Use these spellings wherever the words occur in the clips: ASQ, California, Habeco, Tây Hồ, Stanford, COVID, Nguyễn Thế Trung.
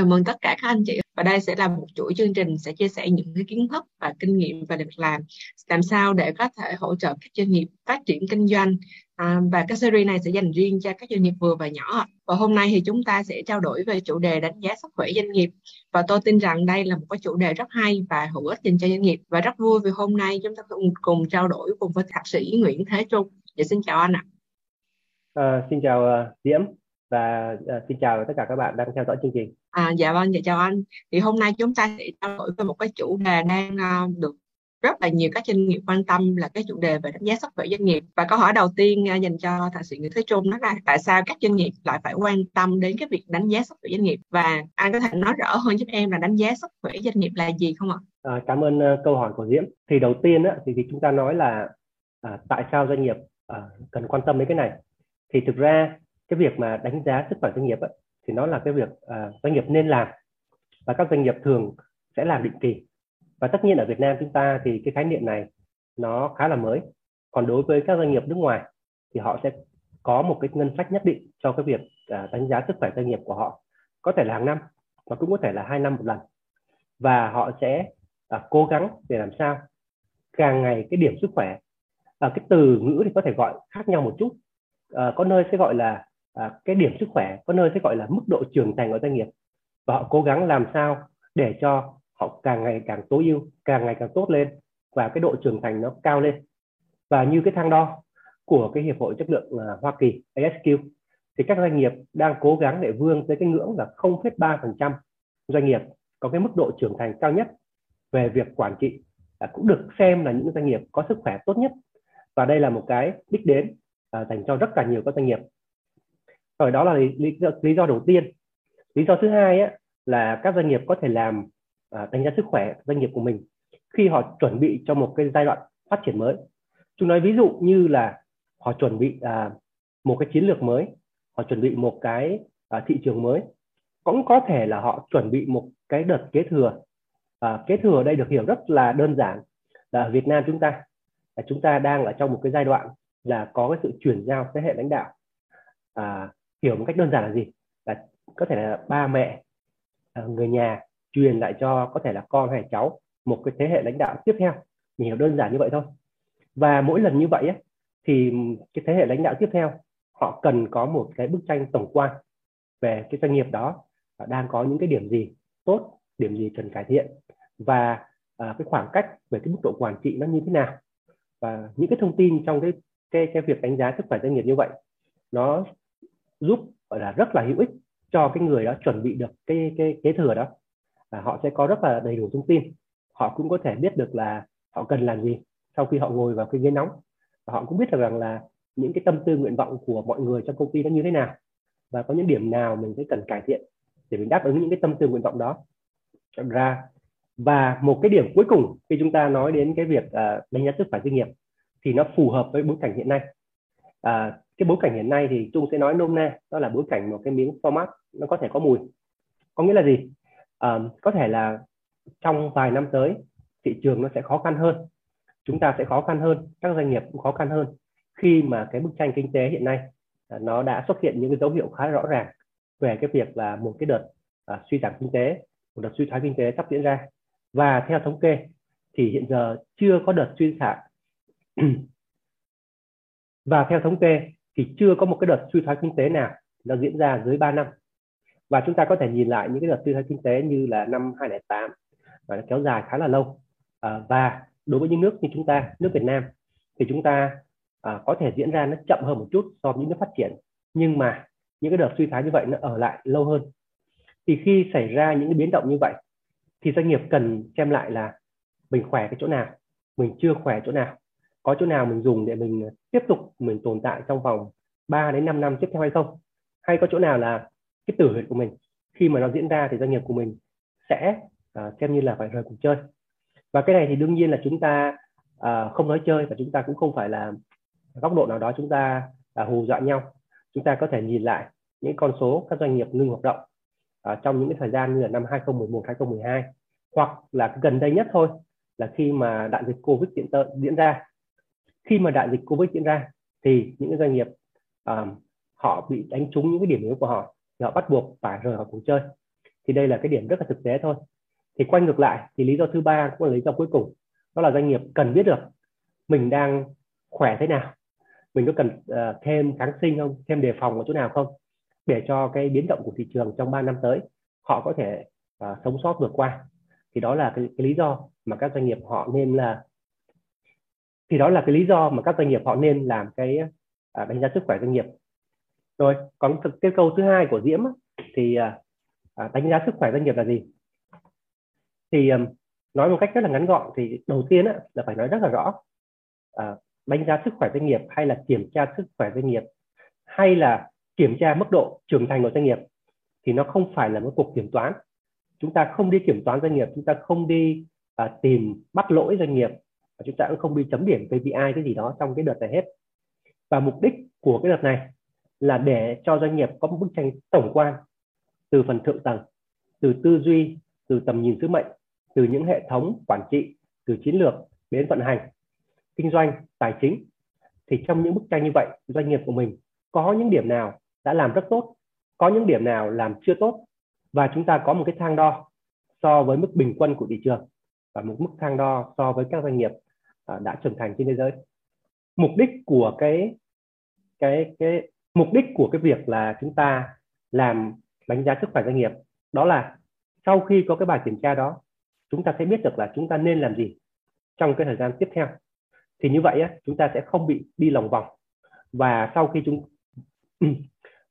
Chào mừng tất cả các anh chị. Và đây sẽ là một chuỗi chương trình sẽ chia sẻ những cái kiến thức và kinh nghiệm về việc làm sao để có thể hỗ trợ các doanh nghiệp phát triển kinh doanh. Và cái series này sẽ dành riêng cho các doanh nghiệp vừa và nhỏ. Và hôm nay thì chúng ta sẽ trao đổi về chủ đề đánh giá sức khỏe doanh nghiệp. Và tôi tin rằng đây là một cái chủ đề rất hay và hữu ích dành cho doanh nghiệp. Và rất vui vì hôm nay chúng ta cùng trao đổi cùng với thạc sĩ Nguyễn Thế Trung. Dạ, xin chào anh ạ. Xin chào Diễm. Và xin chào tất cả các bạn đang theo dõi chương trình. Dạ vâng, dạ chào anh. Thì hôm nay chúng ta sẽ trao đổi về một cái chủ đề đang được rất là nhiều các doanh nghiệp quan tâm, là cái chủ đề về đánh giá sức khỏe doanh nghiệp. Và câu hỏi đầu tiên dành cho thạc sĩ Nguyễn Thế Trung đó là tại sao các doanh nghiệp lại phải quan tâm đến cái việc đánh giá sức khỏe doanh nghiệp, và anh có thể nói rõ hơn giúp em là đánh giá sức khỏe doanh nghiệp là gì không ạ? Cảm ơn câu hỏi của Diễm. Thì đầu tiên thì chúng ta nói là tại sao doanh nghiệp cần quan tâm đến cái này. Thì thực ra cái việc mà đánh giá sức khỏe doanh nghiệp thì nó là cái việc doanh nghiệp nên làm, và các doanh nghiệp thường sẽ làm định kỳ. Và tất nhiên ở Việt Nam chúng ta thì cái khái niệm này nó khá là mới. Còn đối với các doanh nghiệp nước ngoài thì họ sẽ có một cái ngân sách nhất định cho cái việc đánh giá sức khỏe doanh nghiệp của họ. Có thể là hàng năm và cũng có thể là 2 năm một lần. Và họ sẽ cố gắng để làm sao càng ngày cái điểm sức khỏe, cái từ ngữ thì có thể gọi khác nhau một chút. Có nơi sẽ gọi là cái điểm sức khỏe, có nơi sẽ gọi là mức độ trưởng thành của doanh nghiệp. Và họ cố gắng làm sao để cho họ càng ngày càng tối ưu, càng ngày càng tốt lên, và cái độ trưởng thành nó cao lên. Và như cái thang đo của cái Hiệp hội Chất lượng Hoa Kỳ ASQ, thì các doanh nghiệp đang cố gắng để vươn tới cái ngưỡng là 0,3% doanh nghiệp có cái mức độ trưởng thành cao nhất về việc quản trị, cũng được xem là những doanh nghiệp có sức khỏe tốt nhất. Và đây là một cái đích đến dành cho rất là nhiều các doanh nghiệp. Rồi đó là lý do đầu tiên. Lý do thứ hai là các doanh nghiệp có thể làm đánh giá sức khỏe doanh nghiệp của mình khi họ chuẩn bị cho một cái giai đoạn phát triển mới. Chúng nói ví dụ như là họ chuẩn bị một cái chiến lược mới, họ chuẩn bị một cái thị trường mới, cũng có thể là họ chuẩn bị một cái đợt kế thừa. Kế thừa ở đây được hiểu rất là đơn giản là ở Việt Nam chúng ta đang ở trong một cái giai đoạn là có cái sự chuyển giao thế hệ lãnh đạo. Hiểu một cách đơn giản là gì? Là có thể là ba mẹ, người nhà truyền lại cho có thể là con hay cháu một cái thế hệ lãnh đạo tiếp theo. Mình hiểu đơn giản như vậy thôi. Và mỗi lần như vậy thì cái thế hệ lãnh đạo tiếp theo họ cần có một cái bức tranh tổng quan về cái doanh nghiệp đó đang có những cái điểm gì tốt, điểm gì cần cải thiện, và cái khoảng cách về cái mức độ quản trị nó như thế nào. Và những cái thông tin trong cái việc đánh giá sức khỏe doanh nghiệp như vậy nó giúp là rất là hữu ích cho cái người đó chuẩn bị được cái kế thừa đó. Họ sẽ có rất là đầy đủ thông tin, họ cũng có thể biết được là họ cần làm gì sau khi họ ngồi vào cái ghế nóng, và họ cũng biết được rằng là những cái tâm tư nguyện vọng của mọi người trong công ty nó như thế nào, và có những điểm nào mình sẽ cần cải thiện để mình đáp ứng những cái tâm tư nguyện vọng đó ra. Và một cái điểm cuối cùng khi chúng ta nói đến cái việc đánh giá sức khỏe doanh nghiệp thì nó phù hợp với bối cảnh hiện nay. Cái bối cảnh hiện nay thì Trung sẽ nói nôm na đó là bối cảnh một cái miếng format nó có thể có mùi. Có nghĩa là gì? Có thể là trong vài năm tới thị trường nó sẽ khó khăn hơn, chúng ta sẽ khó khăn hơn, các doanh nghiệp cũng khó khăn hơn khi mà cái bức tranh kinh tế hiện nay nó đã xuất hiện những cái dấu hiệu khá rõ ràng về cái việc là một cái đợt suy giảm kinh tế, một đợt suy thoái kinh tế sắp diễn ra. Và theo thống kê thì hiện giờ chưa có đợt suy giảm một cái đợt suy thoái kinh tế nào nó diễn ra dưới 3 năm. Và chúng ta có thể nhìn lại những cái đợt suy thoái kinh tế như là năm 2008 và nó kéo dài khá là lâu. Và đối với những nước như chúng ta, nước Việt Nam, thì chúng ta có thể diễn ra nó chậm hơn một chút so với những nước phát triển, nhưng mà những cái đợt suy thoái như vậy nó ở lại lâu hơn. Thì khi xảy ra những cái biến động như vậy thì doanh nghiệp cần xem lại là mình khỏe cái chỗ nào, mình chưa khỏe chỗ nào, có chỗ nào mình dùng để mình tiếp tục mình tồn tại trong vòng 3 đến 5 năm tiếp theo hay không, hay có chỗ nào là cái tử huyệt của mình khi mà nó diễn ra thì doanh nghiệp của mình sẽ xem như là phải rời cuộc chơi. Và cái này thì đương nhiên là chúng ta không nói chơi, và chúng ta cũng không phải là góc độ nào đó chúng ta hù dọa nhau. Chúng ta có thể nhìn lại những con số các doanh nghiệp ngừng hoạt động trong những cái thời gian như là năm 2011, 2012, hoặc là gần đây nhất thôi là khi mà đại dịch Covid diễn ra. Khi mà đại dịch Covid diễn ra thì những cái doanh nghiệp họ bị đánh trúng những cái điểm yếu của họ, họ bắt buộc phải rời khỏi cuộc chơi. Thì đây là cái điểm rất là thực tế thôi. Thì quay ngược lại thì lý do thứ ba cũng là lý do cuối cùng, đó là doanh nghiệp cần biết được mình đang khỏe thế nào, mình có cần thêm kháng sinh không, thêm đề phòng ở chỗ nào không, để cho cái biến động của thị trường trong 3 năm tới họ có thể sống sót vượt qua. Thì đó là cái lý do mà các doanh nghiệp họ nên là làm cái đánh giá sức khỏe doanh nghiệp. Rồi còn cái câu thứ hai của Diễm thì đánh giá sức khỏe doanh nghiệp là gì? Thì nói một cách rất là ngắn gọn thì đầu tiên là phải nói rất là rõ, đánh giá sức khỏe doanh nghiệp hay là kiểm tra sức khỏe doanh nghiệp hay là kiểm tra mức độ trưởng thành của doanh nghiệp thì nó không phải là một cuộc kiểm toán. Chúng ta không đi kiểm toán doanh nghiệp, chúng ta không đi tìm bắt lỗi doanh nghiệp, và chúng ta cũng không đi chấm điểm KPI cái gì đó trong cái đợt này hết. Và mục đích của cái đợt này là để cho doanh nghiệp có một bức tranh tổng quan từ phần thượng tầng, từ tư duy, từ tầm nhìn sứ mệnh, từ những hệ thống quản trị, từ chiến lược đến vận hành, kinh doanh, tài chính. Thì trong những bức tranh như vậy, doanh nghiệp của mình có những điểm nào đã làm rất tốt, có những điểm nào làm chưa tốt, và chúng ta có một cái thang đo so với mức bình quân của thị trường và một mức thang đo so với các doanh nghiệp đã trưởng thành trên thế giới. Mục đích của cái việc là chúng ta làm đánh giá sức khỏe doanh nghiệp đó là sau khi có cái bài kiểm tra đó, chúng ta sẽ biết được là chúng ta nên làm gì trong cái thời gian tiếp theo. Thì như vậy chúng ta sẽ không bị đi lòng vòng,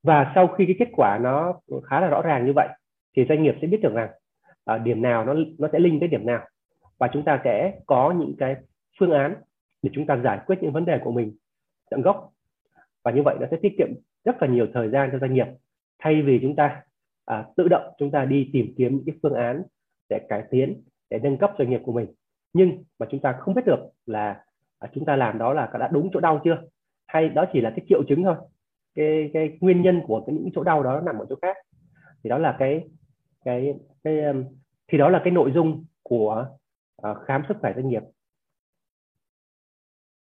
và sau khi cái kết quả nó khá là rõ ràng như vậy thì doanh nghiệp sẽ biết được rằng điểm nào nó sẽ link tới điểm nào, và chúng ta sẽ có những cái phương án để chúng ta giải quyết những vấn đề của mình tận gốc. Và như vậy nó sẽ tiết kiệm rất là nhiều thời gian cho doanh nghiệp, thay vì chúng ta tự động chúng ta đi tìm kiếm những cái phương án để cải tiến, để nâng cấp doanh nghiệp của mình, nhưng mà chúng ta không biết được là chúng ta làm đó là đã đúng chỗ đau chưa, hay đó chỉ là cái triệu chứng thôi, cái nguyên nhân của những chỗ đau đó nó nằm ở chỗ khác. Thì đó là cái nội dung của khám sức khỏe doanh nghiệp.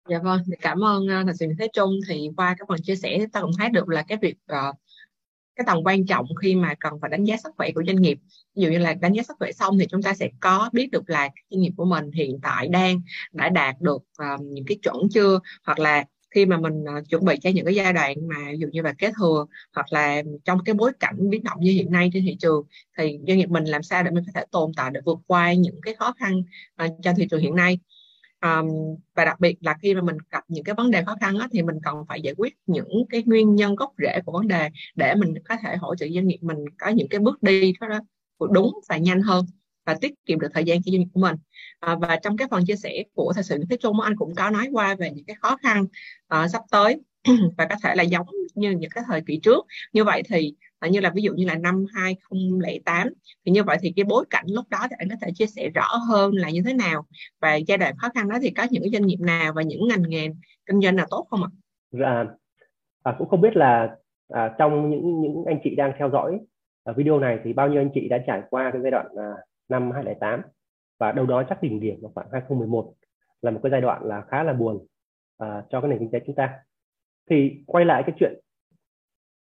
Dạ vâng, cảm ơn thật sự Thế Trung. Thì qua các phần chia sẻ ta cũng thấy được là cái việc cái tầm quan trọng khi mà cần phải đánh giá sức khỏe của doanh nghiệp. Ví dụ như là đánh giá sức khỏe xong thì chúng ta sẽ có biết được là doanh nghiệp của mình hiện tại đã đạt được những cái chuẩn chưa, hoặc là khi mà mình chuẩn bị cho những cái giai đoạn mà ví dụ như là kế thừa, hoặc là trong cái bối cảnh biến động như hiện nay trên thị trường, thì doanh nghiệp mình làm sao để mình có thể tồn tại để vượt qua những cái khó khăn trên thị trường hiện nay. Và đặc biệt là khi mà mình gặp những cái vấn đề khó khăn thì mình cần phải giải quyết những cái nguyên nhân gốc rễ của vấn đề để mình có thể hỗ trợ doanh nghiệp mình có những cái bước đi đó đúng và nhanh hơn, và tiết kiệm được thời gian cho doanh nghiệp của mình. Và trong cái phần chia sẻ của thật sự Nguyễn Thế Trung, anh cũng có nói qua về những cái khó khăn sắp tới và có thể là giống như những cái thời kỳ trước. Như vậy thì như là ví dụ như là năm 2008, thì như vậy thì cái bối cảnh lúc đó thì anh có thể chia sẻ rõ hơn là như thế nào, và giai đoạn khó khăn đó thì có những doanh nghiệp nào và những ngành nghề kinh doanh nào tốt không ạ? Cũng không biết là trong những anh chị đang theo dõi video này thì bao nhiêu anh chị đã trải qua cái giai đoạn năm 2008, và đâu đó chắc đỉnh điểm vào khoảng 2011 là một cái giai đoạn là khá là buồn cho cái nền kinh tế chúng ta. Thì quay lại cái chuyện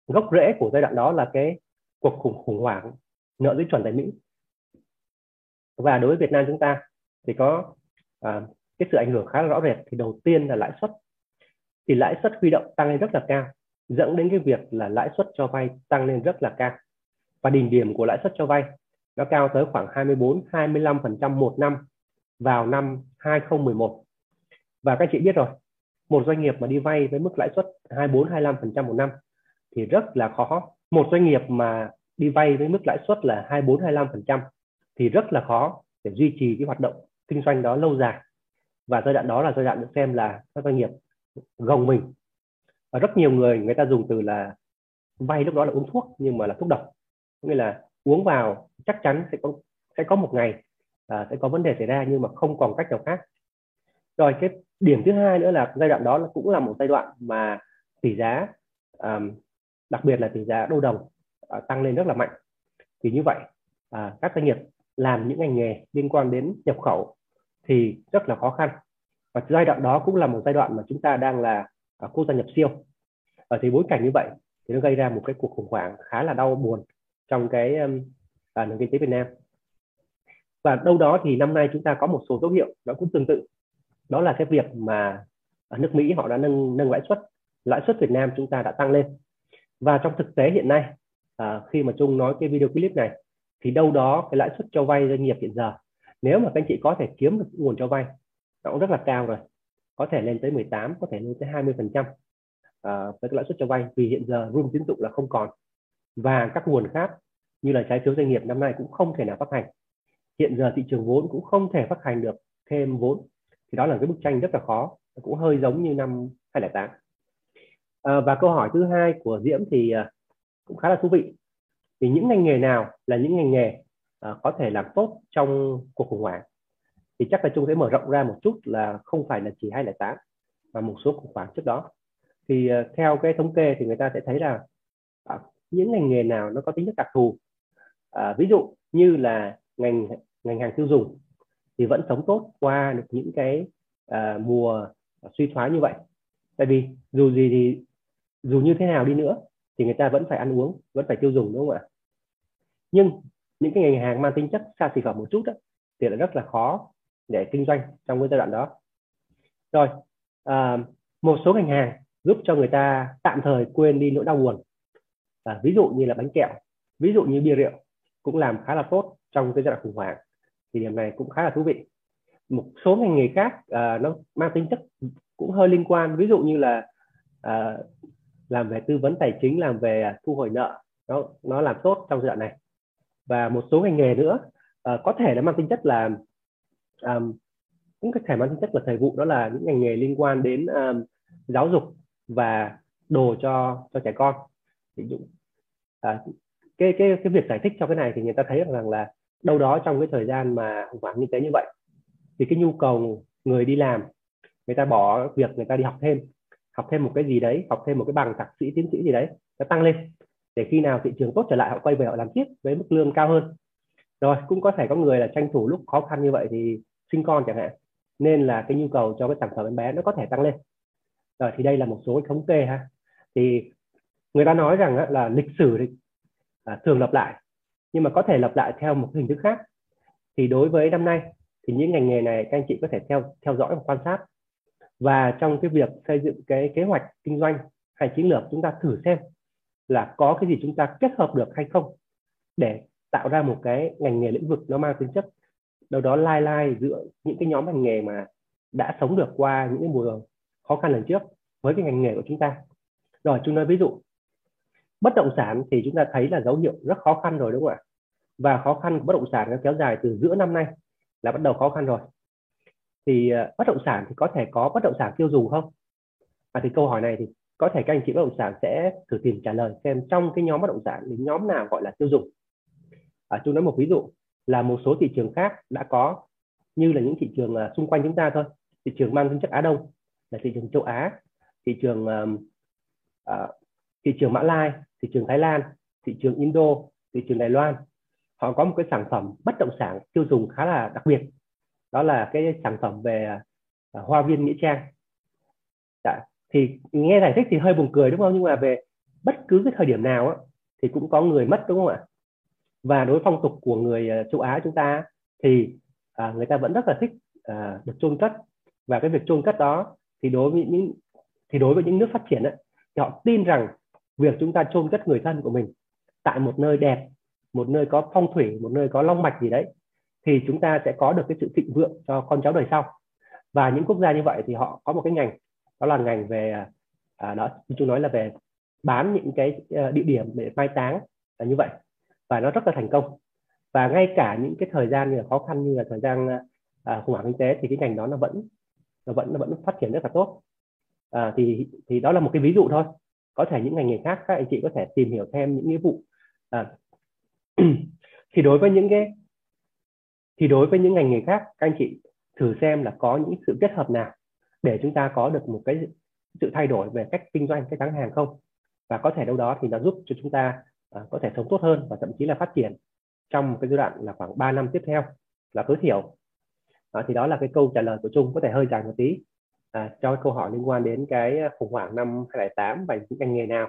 gốc rễ của giai đoạn đó là cái cuộc khủng hoảng nợ dưới chuẩn tại Mỹ. Và đối với Việt Nam chúng ta thì có cái sự ảnh hưởng khá là rõ rệt. Thì đầu tiên là lãi suất. Thì lãi suất huy động tăng lên rất là cao, dẫn đến cái việc là lãi suất cho vay tăng lên rất là cao. Và đỉnh điểm của lãi suất cho vay nó cao tới khoảng 24-25% một năm vào năm 2011. Và các anh chị biết rồi, một doanh nghiệp mà đi vay với mức lãi suất 24-25% một năm thì rất là khó. Một doanh nghiệp mà đi vay với mức lãi suất là 24-25% thì rất là khó để duy trì cái hoạt động kinh doanh đó lâu dài. Và giai đoạn đó là giai đoạn được xem là các doanh nghiệp gồng mình. Và rất nhiều người ta dùng từ là vay lúc đó là uống thuốc, nhưng mà là thuốc độc. Nghĩa là uống vào chắc chắn sẽ có một ngày sẽ có vấn đề xảy ra, nhưng mà không còn cách nào khác. Rồi cái điểm thứ hai nữa là giai đoạn đó là cũng là một giai đoạn mà tỷ giá đặc biệt là tỷ giá đô đồng tăng lên rất là mạnh. Thì như vậy các doanh nghiệp làm những ngành nghề liên quan đến nhập khẩu thì rất là khó khăn. Và giai đoạn đó cũng là một giai đoạn mà chúng ta đang là quốc gia nhập siêu. Ở thế bối cảnh như vậy thì nó gây ra một cái cuộc khủng hoảng khá là đau buồn trong cái nền kinh tế Việt Nam. Và đâu đó thì năm nay chúng ta có một số dấu hiệu nó cũng tương tự. Đó là cái việc mà ở nước Mỹ họ đã nâng lãi suất. Lãi suất Việt Nam chúng ta đã tăng lên. Và trong thực tế hiện nay, khi mà Trung nói cái video clip này, thì đâu đó cái lãi suất cho vay doanh nghiệp hiện giờ, nếu mà các anh chị có thể kiếm được nguồn cho vay, nó cũng rất là cao rồi. Có thể lên tới 18, có thể lên tới 20% với lãi suất cho vay. Vì hiện giờ room tín dụng là không còn. Và các nguồn khác như là trái phiếu doanh nghiệp năm nay cũng không thể nào phát hành. Hiện giờ thị trường vốn cũng không thể phát hành được thêm vốn. Thì đó là cái bức tranh rất là khó. Cũng hơi giống như năm 2008. Và câu hỏi thứ hai của Diễm thì cũng khá là thú vị. Thì những ngành nghề nào là những ngành nghề có thể làm tốt trong cuộc khủng hoảng? Thì chắc là chúng sẽ mở rộng ra một chút là không phải là chỉ 2008 mà một số khủng hoảng trước đó. Thì theo cái thống kê thì người ta sẽ thấy là những ngành nghề nào nó có tính chất đặc thù. Ví dụ như là ngành hàng tiêu dùng thì vẫn sống tốt qua được những cái mùa suy thoái như vậy. Tại vì dù gì thì dù như thế nào đi nữa thì người ta vẫn phải ăn uống, vẫn phải tiêu dùng, đúng không ạ? Nhưng những cái ngành hàng mang tính chất xa xỉ phẩm một chút đó, thì là rất là khó để kinh doanh trong cái giai đoạn đó. Rồi, một số ngành hàng giúp cho người ta tạm thời quên đi nỗi đau buồn. Ví dụ như là bánh kẹo, ví dụ như bia rượu cũng làm khá là tốt trong cái giai đoạn khủng hoảng. Thì điểm này cũng khá là thú vị. Một số ngành nghề khác nó mang tính chất cũng hơi liên quan, ví dụ như là làm về tư vấn tài chính, làm về thu hồi nợ, nó làm tốt trong giai đoạn này. Và một số ngành nghề nữa có thể là mang tính chất là cũng có thể mang tính chất là thời vụ, đó là những ngành nghề liên quan đến giáo dục và đồ cho trẻ con. Cái việc giải thích cho cái này thì người ta thấy rằng là đâu đó trong cái thời gian mà khủng hoảng kinh tế như vậy thì cái nhu cầu người đi làm, người ta bỏ việc, người ta đi học thêm một cái gì đấy, học thêm một cái bằng thạc sĩ, tiến sĩ gì đấy, nó tăng lên để khi nào thị trường tốt trở lại họ quay về họ làm tiếp với mức lương cao hơn. Rồi cũng có thể có người là tranh thủ lúc khó khăn như vậy thì sinh con chẳng hạn, nên là cái nhu cầu cho cái sản phẩm em bé nó có thể tăng lên. Rồi thì đây là một số thống kê ha. Thì người ta nói rằng là lịch sử thường lặp lại, nhưng mà có thể lặp lại theo một hình thức khác. Thì đối với năm nay thì những ngành nghề này các anh chị có thể theo dõi và quan sát. Và trong cái việc xây dựng cái kế hoạch kinh doanh hay chiến lược, chúng ta thử xem là có cái gì chúng ta kết hợp được hay không để tạo ra một cái ngành nghề lĩnh vực nó mang tính chất đâu đó lai giữa những cái nhóm ngành nghề mà đã sống được qua những cái mùa khó khăn lần trước với cái ngành nghề của chúng ta. Rồi chúng nói ví dụ bất động sản thì chúng ta thấy là dấu hiệu rất khó khăn rồi, đúng không ạ? Và khó khăn của bất động sản nó kéo dài từ giữa năm nay là bắt đầu khó khăn rồi. Thì bất động sản thì có thể có bất động sản tiêu dùng không? Thì câu hỏi này thì có thể các anh chị bất động sản sẽ thử tìm trả lời xem trong cái nhóm bất động sản thì nhóm nào gọi là tiêu dùng. Chúng nói một ví dụ là một số thị trường khác đã có, như là những thị trường xung quanh chúng ta thôi, thị trường mang tính chất Á Đông là thị trường châu Á, thị trường Mã Lai, thị trường Thái Lan, thị trường Indo, thị trường Đài Loan. Họ có một cái sản phẩm bất động sản tiêu dùng khá là đặc biệt, đó là cái sản phẩm về hoa viên nghĩa trang. Thì nghe giải thích thì hơi buồn cười, đúng không? Nhưng mà về bất cứ cái thời điểm nào á, thì cũng có người mất, đúng không ạ? Và đối với phong tục của người châu Á chúng ta thì người ta vẫn rất là thích được chôn cất. Và cái việc chôn cất đó thì đối với những nước phát triển á, thì họ tin rằng việc chúng ta chôn cất người thân của mình tại một nơi đẹp, một nơi có phong thủy, một nơi có long mạch gì đấy, thì chúng ta sẽ có được cái sự thịnh vượng cho con cháu đời sau. Và những quốc gia như vậy thì họ có một cái ngành, đó là ngành về chúng nói là về bán những cái địa điểm để mai táng là như vậy, và nó rất là thành công. Và ngay cả những cái thời gian khó khăn như là thời gian khủng hoảng kinh tế thì cái ngành đó nó vẫn phát triển rất là tốt. Thì đó là một cái ví dụ thôi. Có thể những ngành nghề khác các anh chị có thể tìm hiểu thêm những nghĩa vụ. Thì đối với những ngành nghề khác, các anh chị thử xem là có những sự kết hợp nào để chúng ta có được một cái sự thay đổi về cách kinh doanh, cái bán hàng không, và có thể đâu đó thì nó giúp cho chúng ta có thể sống tốt hơn và thậm chí là phát triển trong cái giai đoạn là khoảng 3 năm tiếp theo là tối thiểu. Thì đó là cái câu trả lời của Trung, có thể hơi dài một tí cho câu hỏi liên quan đến cái khủng hoảng năm 2008 và những ngành nghề nào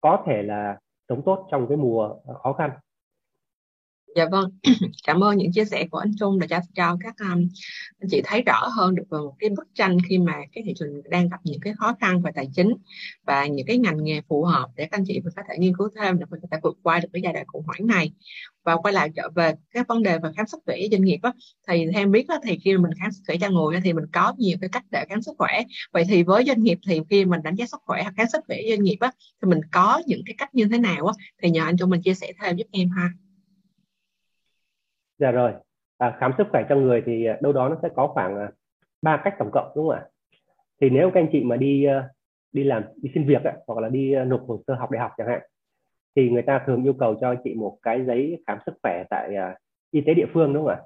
có thể là sống tốt trong cái mùa khó khăn. Dạ vâng, cảm ơn những chia sẻ của anh Trung để cho các anh chị thấy rõ hơn được về một cái bức tranh khi mà cái thị trường đang gặp những cái khó khăn về tài chính và những cái ngành nghề phù hợp để các anh chị có thể nghiên cứu thêm để mình có thể vượt qua được cái giai đoạn khủng hoảng này. Và quay lại trở về các vấn đề về khám sức khỏe doanh nghiệp đó, thì em biết đó, thì khi mình khám sức khỏe cho người thì mình có nhiều cái cách để khám sức khỏe. Vậy thì với doanh nghiệp thì khi mình đánh giá sức khỏe hoặc khám sức khỏe doanh nghiệp đó, thì mình có những cái cách như thế nào đó, thì nhờ anh Trung mình chia sẻ thêm giúp em ha. Dạ rồi, khám sức khỏe cho người thì đâu đó nó sẽ có khoảng 3 cách tổng cộng, đúng không ạ? Thì nếu các anh chị mà đi xin việc hoặc là đi nộp hồ sơ học đại học chẳng hạn, thì người ta thường yêu cầu cho anh chị một cái giấy khám sức khỏe tại y tế địa phương, đúng không ạ?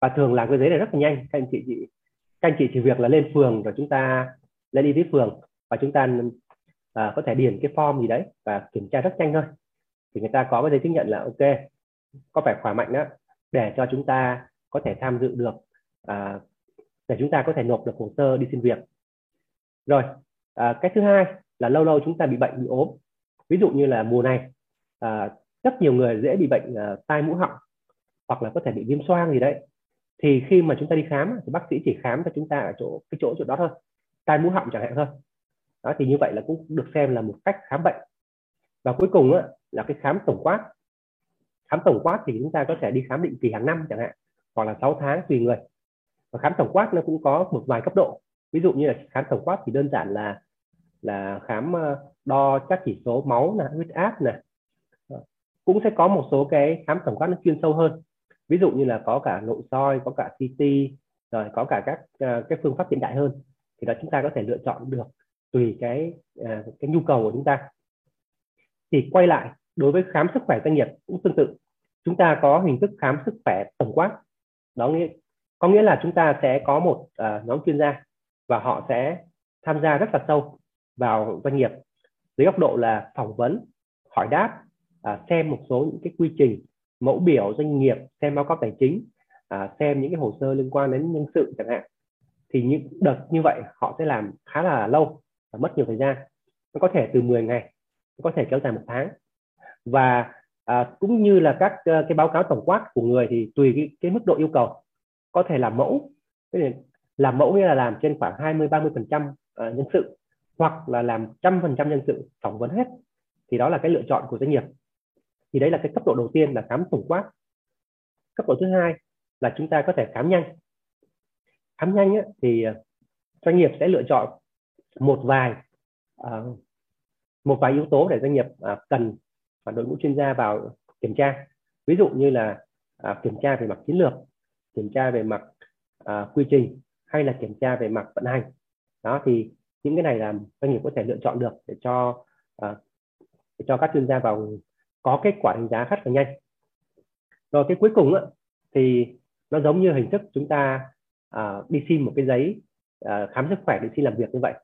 Và thường làm cái giấy này rất là nhanh, các anh chị chỉ việc là lên phường rồi chúng ta lên y tế phường và chúng ta có thể điền cái form gì đấy và kiểm tra rất nhanh thôi. Thì người ta có cái giấy chứng nhận là ok, có vẻ khỏe mạnh đó, để cho chúng ta có thể tham dự được, để chúng ta có thể nộp được hồ sơ đi xin việc. Rồi, cái thứ hai là lâu lâu chúng ta bị bệnh, bị ốm. Ví dụ như là mùa này, rất nhiều người dễ bị bệnh tai mũi họng hoặc là có thể bị viêm xoang gì đấy. Thì khi mà chúng ta đi khám thì bác sĩ chỉ khám cho chúng ta ở chỗ đó thôi, tai mũi họng chẳng hạn thôi. Đó, thì như vậy là cũng được xem là một cách khám bệnh. Và cuối cùng là cái khám tổng quát. Khám tổng quát thì chúng ta có thể đi khám định kỳ hàng năm chẳng hạn, hoặc là 6 tháng tùy người. Và khám tổng quát nó cũng có một vài cấp độ. Ví dụ như là khám tổng quát thì đơn giản là khám đo các chỉ số máu, là huyết áp này. Cũng sẽ có một số cái khám tổng quát nó chuyên sâu hơn. Ví dụ như là có cả nội soi, có cả CT, rồi có cả các cái phương pháp hiện đại hơn. Thì đó chúng ta có thể lựa chọn được tùy cái nhu cầu của chúng ta. Thì quay lại, đối với khám sức khỏe doanh nghiệp cũng tương tự, chúng ta có hình thức khám sức khỏe tổng quát. Đó có nghĩa là chúng ta sẽ có một nhóm chuyên gia và họ sẽ tham gia rất là sâu vào doanh nghiệp dưới góc độ là phỏng vấn, hỏi đáp, xem một số những cái quy trình, mẫu biểu doanh nghiệp, xem báo cáo tài chính, xem những cái hồ sơ liên quan đến nhân sự chẳng hạn. Thì những đợt như vậy họ sẽ làm khá là lâu và mất nhiều thời gian. Nó có thể từ 10 ngày, nó có thể kéo dài 1 tháng. Và cũng như là các cái báo cáo tổng quát của người thì tùy cái mức độ yêu cầu, có thể làm mẫu, nghĩa là làm trên khoảng 20-30% nhân sự, hoặc là làm 100% nhân sự, phỏng vấn hết. Thì đó là cái lựa chọn của doanh nghiệp. Thì đấy là cái cấp độ đầu tiên là khám tổng quát. Cấp độ thứ hai là chúng ta có thể khám nhanh. Khám nhanh thì doanh nghiệp sẽ lựa chọn một vài yếu tố để doanh nghiệp cần và đội ngũ chuyên gia vào kiểm tra. Ví dụ như là kiểm tra về mặt chiến lược, kiểm tra về mặt quy trình, hay là kiểm tra về mặt vận hành. Đó, thì những cái này là doanh nghiệp có thể lựa chọn được để cho các chuyên gia vào có kết quả đánh giá rất là nhanh. Rồi cái cuối cùng thì nó giống như hình thức chúng ta đi xin một cái giấy khám sức khỏe để xin làm việc như vậy.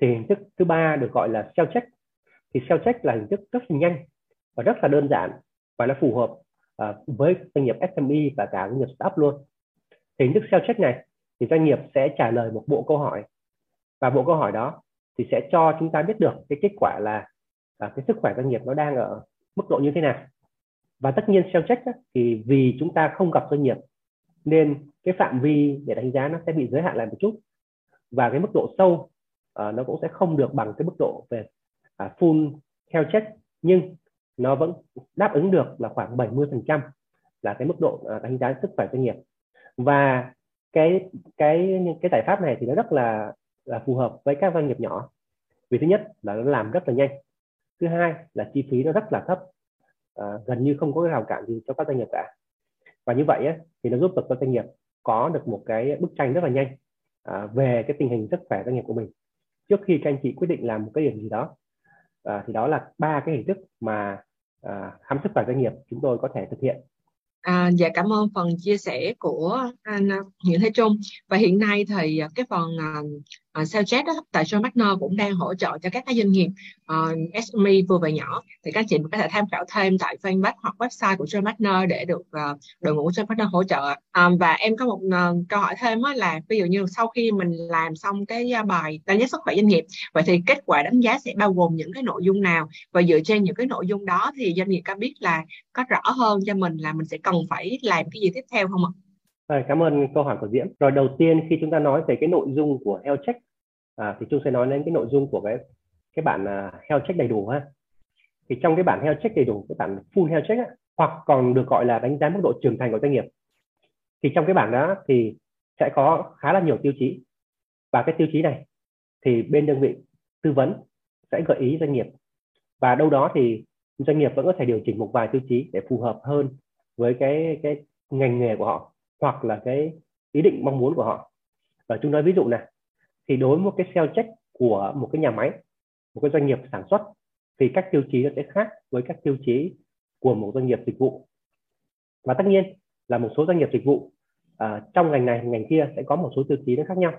Thì hình thức thứ ba được gọi là self check. Thì self check là hình thức rất là nhanh và rất là đơn giản, và nó phù hợp với doanh nghiệp SME và cả doanh nghiệp startup luôn. Thì hình thức self-check này thì doanh nghiệp sẽ trả lời một bộ câu hỏi, và bộ câu hỏi đó thì sẽ cho chúng ta biết được cái kết quả là cái sức khỏe doanh nghiệp nó đang ở mức độ như thế nào. Và tất nhiên self-check thì vì chúng ta không gặp doanh nghiệp nên cái phạm vi để đánh giá nó sẽ bị giới hạn lại một chút, và cái mức độ sâu nó cũng sẽ không được bằng cái mức độ về full self-check, nhưng nó vẫn đáp ứng được là khoảng 70% là cái mức độ đánh giá sức khỏe doanh nghiệp. Và cái giải pháp này thì nó rất là phù hợp với các doanh nghiệp nhỏ. Vì thứ nhất là nó làm rất là nhanh. Thứ hai là chi phí nó rất là thấp, gần như không có cái rào cản gì cho các doanh nghiệp cả. Và như vậy thì nó giúp được các doanh nghiệp có được một cái bức tranh rất là nhanh về cái tình hình sức khỏe doanh nghiệp của mình trước khi các anh chị quyết định làm một cái điểm gì đó. Thì đó là 3 cái hình thức mà khám sức khỏe doanh nghiệp chúng tôi có thể thực hiện. Dạ cảm ơn phần chia sẻ của anh Nguyễn Thế Trung. Và hiện nay thì cái phần Sales đó, tại John Partners cũng đang hỗ trợ cho các doanh nghiệp SME vừa và nhỏ, thì các chị có thể tham khảo thêm tại fanpage hoặc website của John Partners để được đội ngũ John Partners hỗ trợ. Và em có một câu hỏi thêm là ví dụ như sau khi mình làm xong cái bài đánh giá sức khỏe doanh nghiệp, vậy thì kết quả đánh giá sẽ bao gồm những cái nội dung nào, và dựa trên những cái nội dung đó thì doanh nghiệp có biết là có rõ hơn cho mình là mình sẽ cần phải làm cái gì tiếp theo không ạ? Cảm ơn câu hỏi của Diễm. Rồi, đầu tiên khi chúng ta nói về cái nội dung của health check thì Trung sẽ nói đến cái nội dung của cái bản health check đầy đủ ha. Thì trong cái bản health check đầy đủ, cái bản full health check hoặc còn được gọi là đánh giá mức độ trưởng thành của doanh nghiệp, thì trong cái bản đó thì sẽ có khá là nhiều tiêu chí, và cái tiêu chí này thì bên đơn vị tư vấn sẽ gợi ý doanh nghiệp, và đâu đó thì doanh nghiệp vẫn có thể điều chỉnh một vài tiêu chí để phù hợp hơn với cái ngành nghề của họ hoặc là cái ý định mong muốn của họ. Và chúng nói ví dụ này, thì đối với một cái sales check của một cái nhà máy, một cái doanh nghiệp sản xuất, thì các tiêu chí nó sẽ khác với các tiêu chí của một doanh nghiệp dịch vụ. Và tất nhiên là một số doanh nghiệp dịch vụ trong ngành này, ngành kia sẽ có một số tiêu chí nó khác nhau.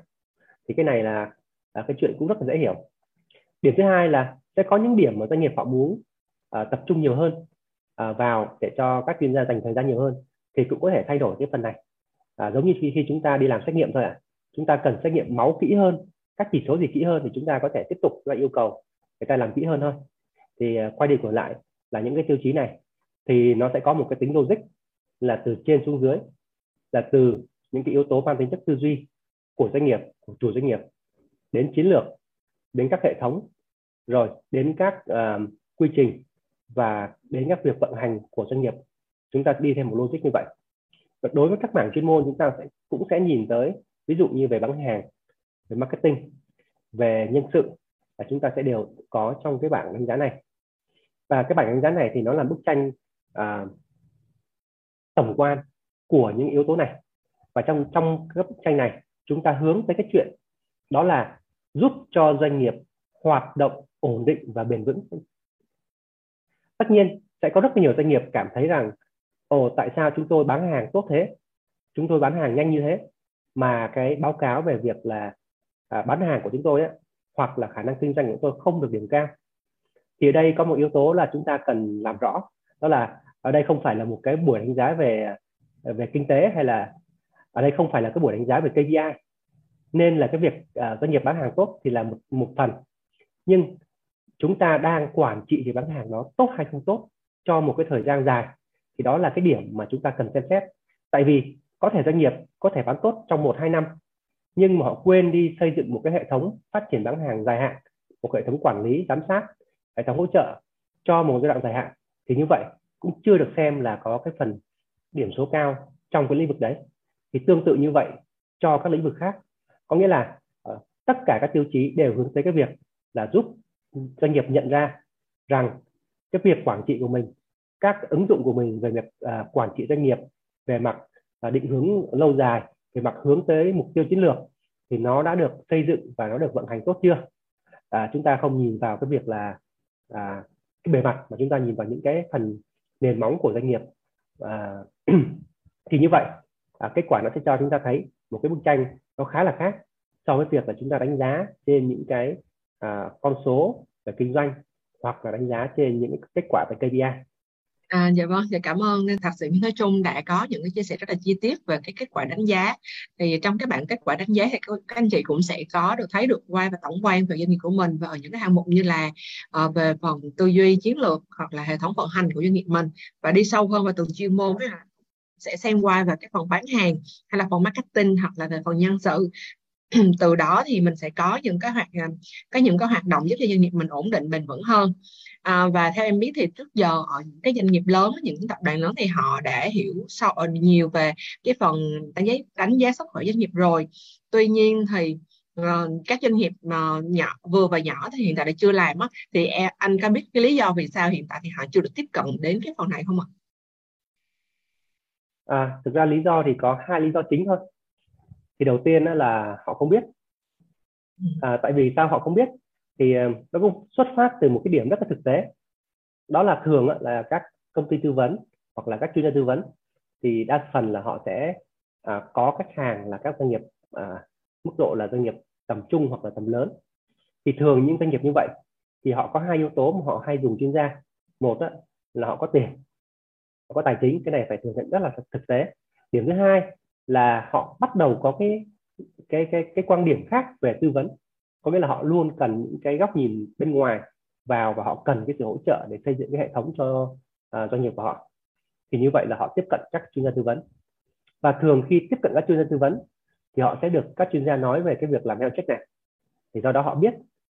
Thì cái này là cái chuyện cũng rất là dễ hiểu. Điểm thứ hai là sẽ có những điểm mà doanh nghiệp họ muốn tập trung nhiều hơn vào để cho các chuyên gia dành thời gian nhiều hơn, thì cũng có thể thay đổi cái phần này. Giống như khi chúng ta đi làm xét nghiệm thôi ạ. Chúng ta cần xét nghiệm máu kỹ hơn, các chỉ số gì kỹ hơn thì chúng ta có thể tiếp tục lại yêu cầu người ta làm kỹ hơn thôi. Thì quay đi trở lại là những cái tiêu chí này thì nó sẽ có một cái tính logic là từ trên xuống dưới, là từ những cái yếu tố mang tính chất tư duy của doanh nghiệp, của chủ doanh nghiệp, đến chiến lược, đến các hệ thống, rồi đến các quy trình và đến các việc vận hành của doanh nghiệp. Chúng ta đi thêm một logic như vậy. Và đối với các mảng chuyên môn, chúng ta cũng sẽ nhìn tới ví dụ như về bán hàng, về marketing, về nhân sự, là chúng ta sẽ đều có trong cái bảng đánh giá này. Và cái bảng đánh giá này thì nó là bức tranh tổng quan của những yếu tố này. Và trong cái bức tranh này, chúng ta hướng tới cái chuyện đó là giúp cho doanh nghiệp hoạt động ổn định và bền vững. Tất nhiên sẽ có rất nhiều doanh nghiệp cảm thấy rằng tại sao chúng tôi bán hàng tốt thế, chúng tôi bán hàng nhanh như thế, mà cái báo cáo về việc là bán hàng của chúng tôi hoặc là khả năng kinh doanh của chúng tôi không được điểm cao. Thì ở đây có một yếu tố là chúng ta cần làm rõ, đó là ở đây không phải là một cái buổi đánh giá về kinh tế, hay là ở đây không phải là cái buổi đánh giá về KPI, nên là cái việc doanh nghiệp bán hàng tốt thì là một phần, nhưng chúng ta đang quản trị thì bán hàng nó tốt hay không tốt cho một cái thời gian dài. Thì đó là cái điểm mà chúng ta cần xem xét. Tại vì có thể doanh nghiệp có thể bán tốt trong 1-2 năm, nhưng mà họ quên đi xây dựng một cái hệ thống phát triển bán hàng dài hạn, một hệ thống quản lý, giám sát, hệ thống hỗ trợ cho một giai đoạn dài hạn. Thì như vậy cũng chưa được xem là có cái phần điểm số cao trong cái lĩnh vực đấy. Thì tương tự như vậy cho các lĩnh vực khác. Có nghĩa là tất cả các tiêu chí đều hướng tới cái việc là giúp doanh nghiệp nhận ra rằng cái việc quản trị của mình, các ứng dụng của mình về việc quản trị doanh nghiệp, về mặt định hướng lâu dài, về mặt hướng tới mục tiêu chiến lược, thì nó đã được xây dựng và nó được vận hành tốt chưa. Chúng ta không nhìn vào cái việc là cái bề mặt, mà chúng ta nhìn vào những cái phần nền móng của doanh nghiệp. Thì như vậy kết quả nó sẽ cho chúng ta thấy một cái bức tranh nó khá là khác so với việc là chúng ta đánh giá trên những cái con số về kinh doanh hoặc là đánh giá trên những kết quả về KPI. Dạ vâng, dạ cảm ơn thạc sĩ Nguyễn Thế Trung đã có những cái chia sẻ rất là chi tiết về cái kết quả đánh giá. Thì trong cái bảng kết quả đánh giá thì các anh chị cũng sẽ có được thấy được quay và tổng quan về doanh nghiệp của mình, và ở những cái hạng mục như là về phần tư duy chiến lược hoặc là hệ thống vận hành của doanh nghiệp mình. Và đi sâu hơn vào từng chuyên môn sẽ xem qua về cái phần bán hàng hay là phần marketing hoặc là về phần nhân sự. Từ đó thì mình sẽ có những cái hoạt động giúp cho doanh nghiệp mình ổn định bền vững hơn. Và theo em biết thì trước giờ ở những cái doanh nghiệp lớn, những tập đoàn lớn thì họ đã hiểu sâu nhiều về cái phần đánh giá sức khỏe doanh nghiệp rồi. Tuy nhiên thì các doanh nghiệp nhỏ, vừa và nhỏ thì hiện tại đã chưa làm thì anh có biết cái lý do vì sao hiện tại thì họ chưa được tiếp cận đến cái phần này không ạ? Thực ra lý do thì có 2 lý do chính thôi. Thì đầu tiên là họ không biết. Tại vì sao họ không biết? Thì nó cũng xuất phát từ một cái điểm rất là thực tế. Đó là thường là các công ty tư vấn hoặc là các chuyên gia tư vấn thì đa phần là họ sẽ có khách hàng là các doanh nghiệp mức độ là doanh nghiệp tầm trung hoặc là tầm lớn. Thì thường những doanh nghiệp như vậy thì họ có hai yếu tố mà họ hay dùng chuyên gia. Một là họ có tiền, họ có tài chính, cái này phải thừa nhận rất là thực tế. Điểm thứ hai là họ bắt đầu có cái quan điểm khác về tư vấn, có nghĩa là họ luôn cần những cái góc nhìn bên ngoài vào và họ cần cái sự hỗ trợ để xây dựng cái hệ thống cho doanh nghiệp của họ. Thì như vậy là họ tiếp cận các chuyên gia tư vấn, và thường khi tiếp cận các chuyên gia tư vấn thì họ sẽ được các chuyên gia nói về cái việc làm health check này, thì do đó họ biết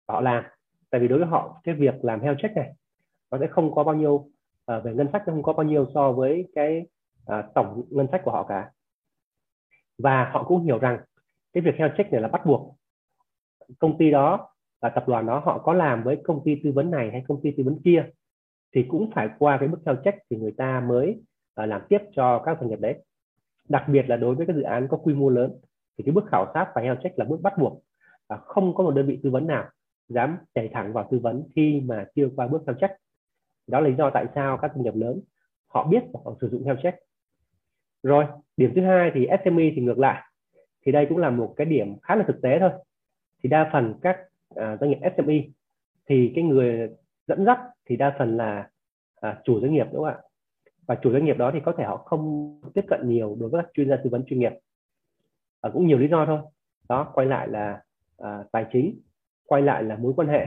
và họ làm. Tại vì đối với họ cái việc làm health check này nó sẽ không có bao nhiêu về ngân sách, nó không có bao nhiêu so với cái tổng ngân sách của họ cả, và họ cũng hiểu rằng cái việc health check này là bắt buộc. Công ty đó và tập đoàn đó họ có làm với công ty tư vấn này hay công ty tư vấn kia thì cũng phải qua cái bước health check thì người ta mới làm tiếp cho các doanh nghiệp đấy. Đặc biệt là đối với các dự án có quy mô lớn thì cái bước khảo sát và health check là bước bắt buộc, và không có một đơn vị tư vấn nào dám chạy thẳng vào tư vấn khi mà chưa qua bước health check. Đó là lý do tại sao các doanh nghiệp lớn họ biết và họ sử dụng health check. Rồi, điểm thứ hai thì SME thì ngược lại. Thì đây cũng là một cái điểm khá là thực tế thôi. Thì đa phần các doanh nghiệp SME thì cái người dẫn dắt thì đa phần là chủ doanh nghiệp, đúng không ạ? Và chủ doanh nghiệp đó thì có thể họ không tiếp cận nhiều đối với các chuyên gia tư vấn chuyên nghiệp. Cũng nhiều lý do thôi. Đó, quay lại là tài chính, quay lại là mối quan hệ,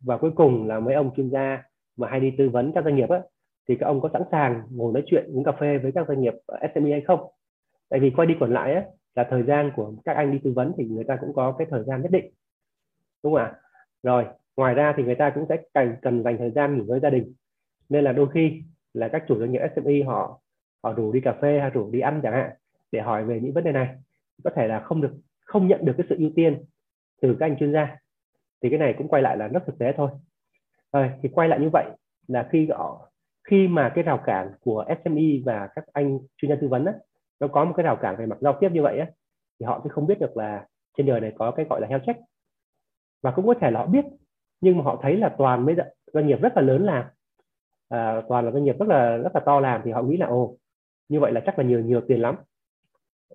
và cuối cùng là mấy ông chuyên gia mà hay đi tư vấn các doanh nghiệp á, thì các ông có sẵn sàng ngồi nói chuyện uống cà phê với các doanh nghiệp SME hay không? Tại vì quay đi quẩn lại á, là thời gian của các anh đi tư vấn thì người ta cũng có cái thời gian nhất định, đúng không ạ? Rồi ngoài ra thì người ta cũng sẽ cần dành thời gian nghỉ ngơi gia đình, nên là đôi khi là các chủ doanh nghiệp SME họ rủ đi cà phê hay rủ đi ăn chẳng hạn để hỏi về những vấn đề này, có thể là không nhận được cái sự ưu tiên từ các anh chuyên gia. Thì cái này cũng quay lại là rất thực tế thôi. Rồi, thì quay lại như vậy là khi mà cái rào cản của SME và các anh chuyên gia tư vấn á, nó có một cái rào cản về mặt giao tiếp như vậy á, thì họ sẽ không biết được là trên đời này có cái gọi là health check. Và cũng có thể là họ biết nhưng mà họ thấy là toàn mấy doanh nghiệp rất là lớn làm, toàn là doanh nghiệp rất là to làm, thì họ nghĩ là ồ, như vậy là chắc là nhiều tiền lắm,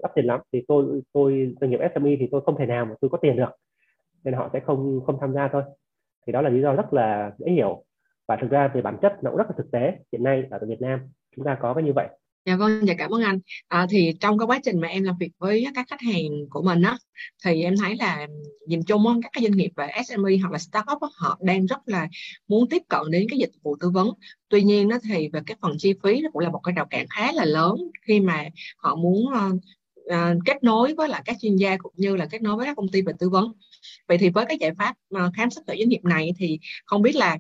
lắp tiền lắm, thì tôi doanh nghiệp SME thì tôi không thể nào mà tôi có tiền được, nên họ sẽ không tham gia thôi. Thì đó là lý do rất là dễ hiểu, và thực ra về bản chất nó cũng rất là thực tế. Hiện nay ở Việt Nam chúng ta có cái như vậy. Dạ vâng, dạ cảm ơn anh. Thì trong cái quá trình mà em làm việc với các khách hàng của mình á, thì em thấy là nhìn chung các cái doanh nghiệp về SME hoặc là startup họ đang rất là muốn tiếp cận đến cái dịch vụ tư vấn. Tuy nhiên đó thì về cái phần chi phí nó cũng là một cái rào cản khá là lớn khi mà họ muốn kết nối với lại các chuyên gia cũng như là kết nối với các công ty về tư vấn. Vậy thì với cái giải pháp khám sức khỏe doanh nghiệp này thì không biết là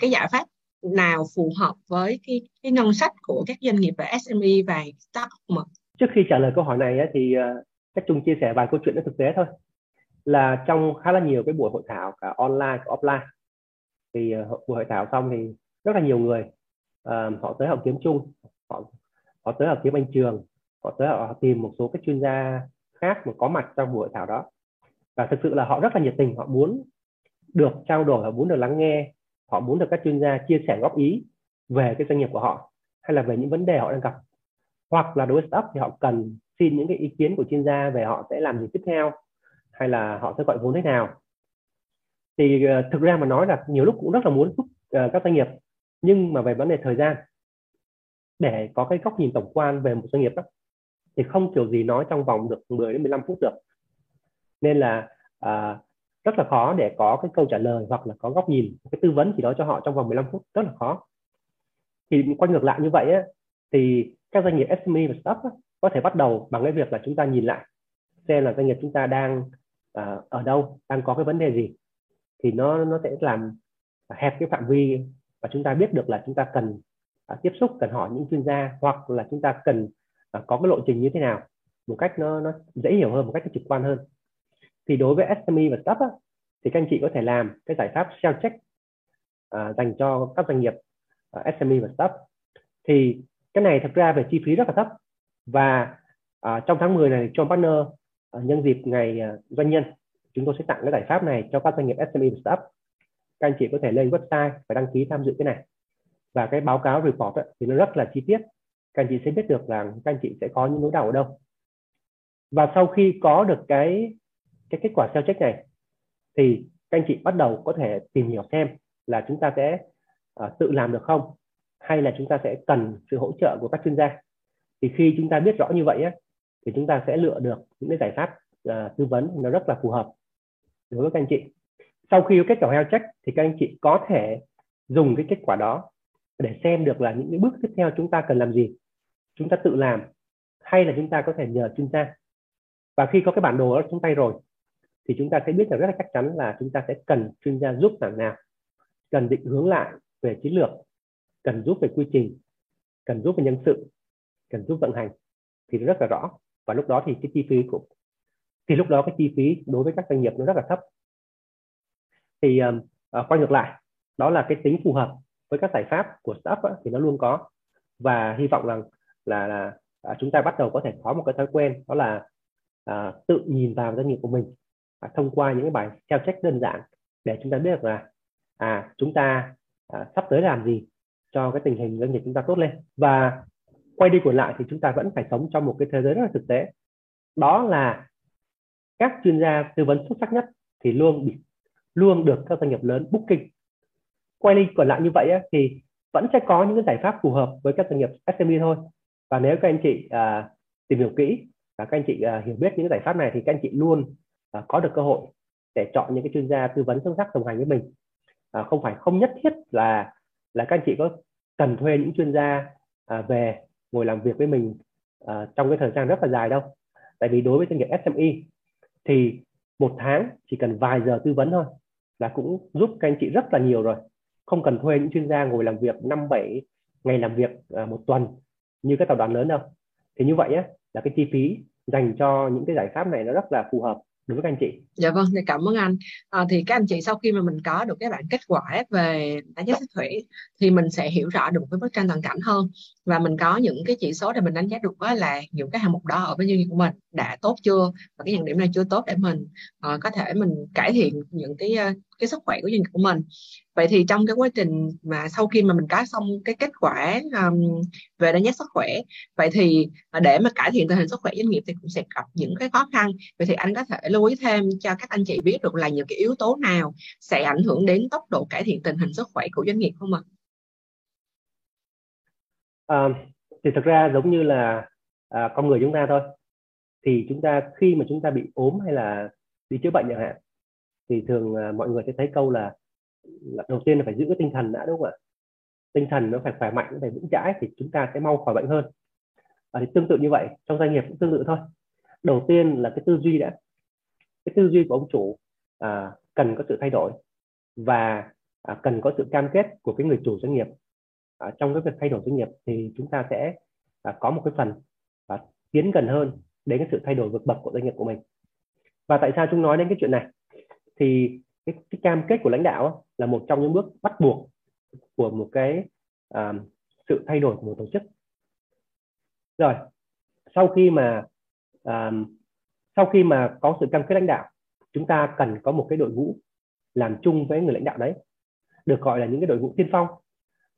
cái giải pháp nào phù hợp với cái ngân sách của các doanh nghiệp về SME và startup? Trước khi trả lời câu hỏi này thì chắc Trung chia sẻ vài câu chuyện thực tế thôi, là trong khá là nhiều cái buổi hội thảo cả online và offline, thì buổi hội thảo xong thì rất là nhiều người họ tới họ kiếm Trung, họ tới họ kiếm anh Trường, họ tới họ tìm một số các chuyên gia khác mà có mặt trong buổi hội thảo đó. Và thực sự là họ rất là nhiệt tình, họ muốn được trao đổi, họ muốn được lắng nghe, họ muốn được các chuyên gia chia sẻ góp ý về cái doanh nghiệp của họ hay là về những vấn đề họ đang gặp, hoặc là đối với startup thì họ cần xin những cái ý kiến của chuyên gia về họ sẽ làm gì tiếp theo hay là họ sẽ gọi vốn thế nào. Thì thực ra mà nói là nhiều lúc cũng rất là muốn giúp các doanh nghiệp, nhưng mà về vấn đề thời gian để có cái góc nhìn tổng quan về một doanh nghiệp đó, thì không kiểu gì nói trong vòng được 10 đến 15 phút được, nên là rất là khó để có cái câu trả lời hoặc là có góc nhìn, cái tư vấn gì đó cho họ trong vòng 15 phút, rất là khó. Thì quay ngược lại như vậy á, thì các doanh nghiệp SME và startup có thể bắt đầu bằng cái việc là chúng ta nhìn lại xem là doanh nghiệp chúng ta đang ở đâu, đang có cái vấn đề gì, thì nó sẽ làm hẹp cái phạm vi và chúng ta biết được là chúng ta cần tiếp xúc, cần hỏi những chuyên gia, hoặc là chúng ta cần có cái lộ trình như thế nào một cách nó dễ hiểu hơn, một cách nó trực quan hơn. Thì đối với SME và startup thì các anh chị có thể làm cái giải pháp self check dành cho các doanh nghiệp SME và startup. Thì cái này thực ra về chi phí rất là thấp, và trong tháng 10 này John Partners nhân dịp ngày doanh nhân, chúng tôi sẽ tặng cái giải pháp này cho các doanh nghiệp SME và startup. Các anh chị có thể lên website và đăng ký tham dự cái này, và cái báo cáo report thì nó rất là chi tiết, các anh chị sẽ biết được là các anh chị sẽ có những nỗi đau ở đâu. Và sau khi có được cái cái kết quả self-check này, thì các anh chị bắt đầu có thể tìm hiểu xem là chúng ta sẽ tự làm được không, hay là chúng ta sẽ cần sự hỗ trợ của các chuyên gia. Thì khi chúng ta biết rõ như vậy á, thì chúng ta sẽ lựa được những cái giải pháp tư vấn nó rất là phù hợp đối với các anh chị. Sau khi kết quả health check thì các anh chị có thể dùng cái kết quả đó để xem được là những cái bước tiếp theo chúng ta cần làm gì, chúng ta tự làm hay là chúng ta có thể nhờ chuyên gia. Và khi có cái bản đồ đó trong tay rồi thì chúng ta sẽ biết là rất là chắc chắn là chúng ta sẽ cần chuyên gia giúp mảng nào, cần định hướng lại về chiến lược, cần giúp về quy trình, cần giúp về nhân sự, cần giúp vận hành thì rất là rõ. Và lúc đó thì cái chi phí cũng chi phí đối với các doanh nghiệp nó rất là thấp. Thì quay ngược lại, đó là cái tính phù hợp với các giải pháp của startup á, thì nó luôn có. Và hy vọng rằng là chúng ta bắt đầu có thể có một cái thói quen, đó là tự nhìn vào doanh nghiệp của mình thông qua những cái bài self-check đơn giản để chúng ta biết được là chúng ta sắp tới làm gì cho cái tình hình doanh nghiệp chúng ta tốt lên. Và quay đi quẩn lại thì chúng ta vẫn phải sống trong một cái thế giới rất là thực tế, đó là các chuyên gia tư vấn xuất sắc nhất thì luôn được các doanh nghiệp lớn booking. Quay đi quẩn lại như vậy á, thì vẫn sẽ có những cái giải pháp phù hợp với các doanh nghiệp SME thôi. Và nếu các anh chị tìm hiểu kỹ và các anh chị hiểu biết những giải pháp này thì các anh chị luôn có được cơ hội để chọn những cái chuyên gia tư vấn xuất sắc đồng hành với mình. Không phải không nhất thiết là các anh chị có cần thuê những chuyên gia về ngồi làm việc với mình trong cái thời gian rất là dài đâu. Tại vì đối với doanh nghiệp SME thì một tháng chỉ cần vài giờ tư vấn thôi là cũng giúp các anh chị rất là nhiều rồi. Không cần thuê những chuyên gia ngồi làm việc 5-7 ngày làm việc một tuần như các tập đoàn lớn đâu. Thì như vậy á, là cái chi phí dành cho những cái giải pháp này nó rất là phù hợp đối với các anh chị. Dạ vâng, thì cảm ơn anh. Thì các anh chị sau khi mà mình có được cái bản kết quả về đánh giá sức khỏe thì mình sẽ hiểu rõ được cái bức tranh toàn cảnh hơn, và mình có những cái chỉ số để mình đánh giá được là những cái hạng mục đó ở bên doanh nghiệp của mình đã tốt chưa và cái nhận điểm nào chưa tốt để mình có thể mình cải thiện những cái sức khỏe của doanh nghiệp của mình. Vậy thì trong cái quá trình mà sau khi mà mình có xong cái kết quả về đánh giá sức khỏe, vậy thì để mà cải thiện tình hình sức khỏe doanh nghiệp thì cũng sẽ gặp những cái khó khăn. Vậy thì anh có thể lưu ý thêm cho các anh chị biết được là những cái yếu tố nào sẽ ảnh hưởng đến tốc độ cải thiện tình hình sức khỏe của doanh nghiệp không ạ? Thì thực ra giống như là con người chúng ta thôi, thì chúng ta khi mà chúng ta bị ốm hay là đi chữa bệnh chẳng hạn thì thường mọi người sẽ thấy câu là đầu tiên là phải giữ cái tinh thần đã, đúng không ạ? Tinh thần nó phải khỏe mạnh, nó phải vững chãi thì chúng ta sẽ mau khỏi bệnh hơn. Thì tương tự như vậy, trong doanh nghiệp cũng tương tự thôi. Đầu tiên là cái tư duy đã. Cái tư duy của ông chủ cần có sự thay đổi và cần có sự cam kết của cái người chủ doanh nghiệp. Trong cái việc thay đổi doanh nghiệp thì chúng ta sẽ có một cái phần tiến gần hơn đến cái sự thay đổi vượt bậc của doanh nghiệp của mình. Và tại sao chúng nói đến cái chuyện này? Thì cái cam kết của lãnh đạo là một trong những bước bắt buộc của một cái sự thay đổi của một tổ chức. Rồi sau khi mà có sự cam kết lãnh đạo, chúng ta cần có một cái đội ngũ làm chung với người lãnh đạo đấy, được gọi là những cái đội ngũ tiên phong.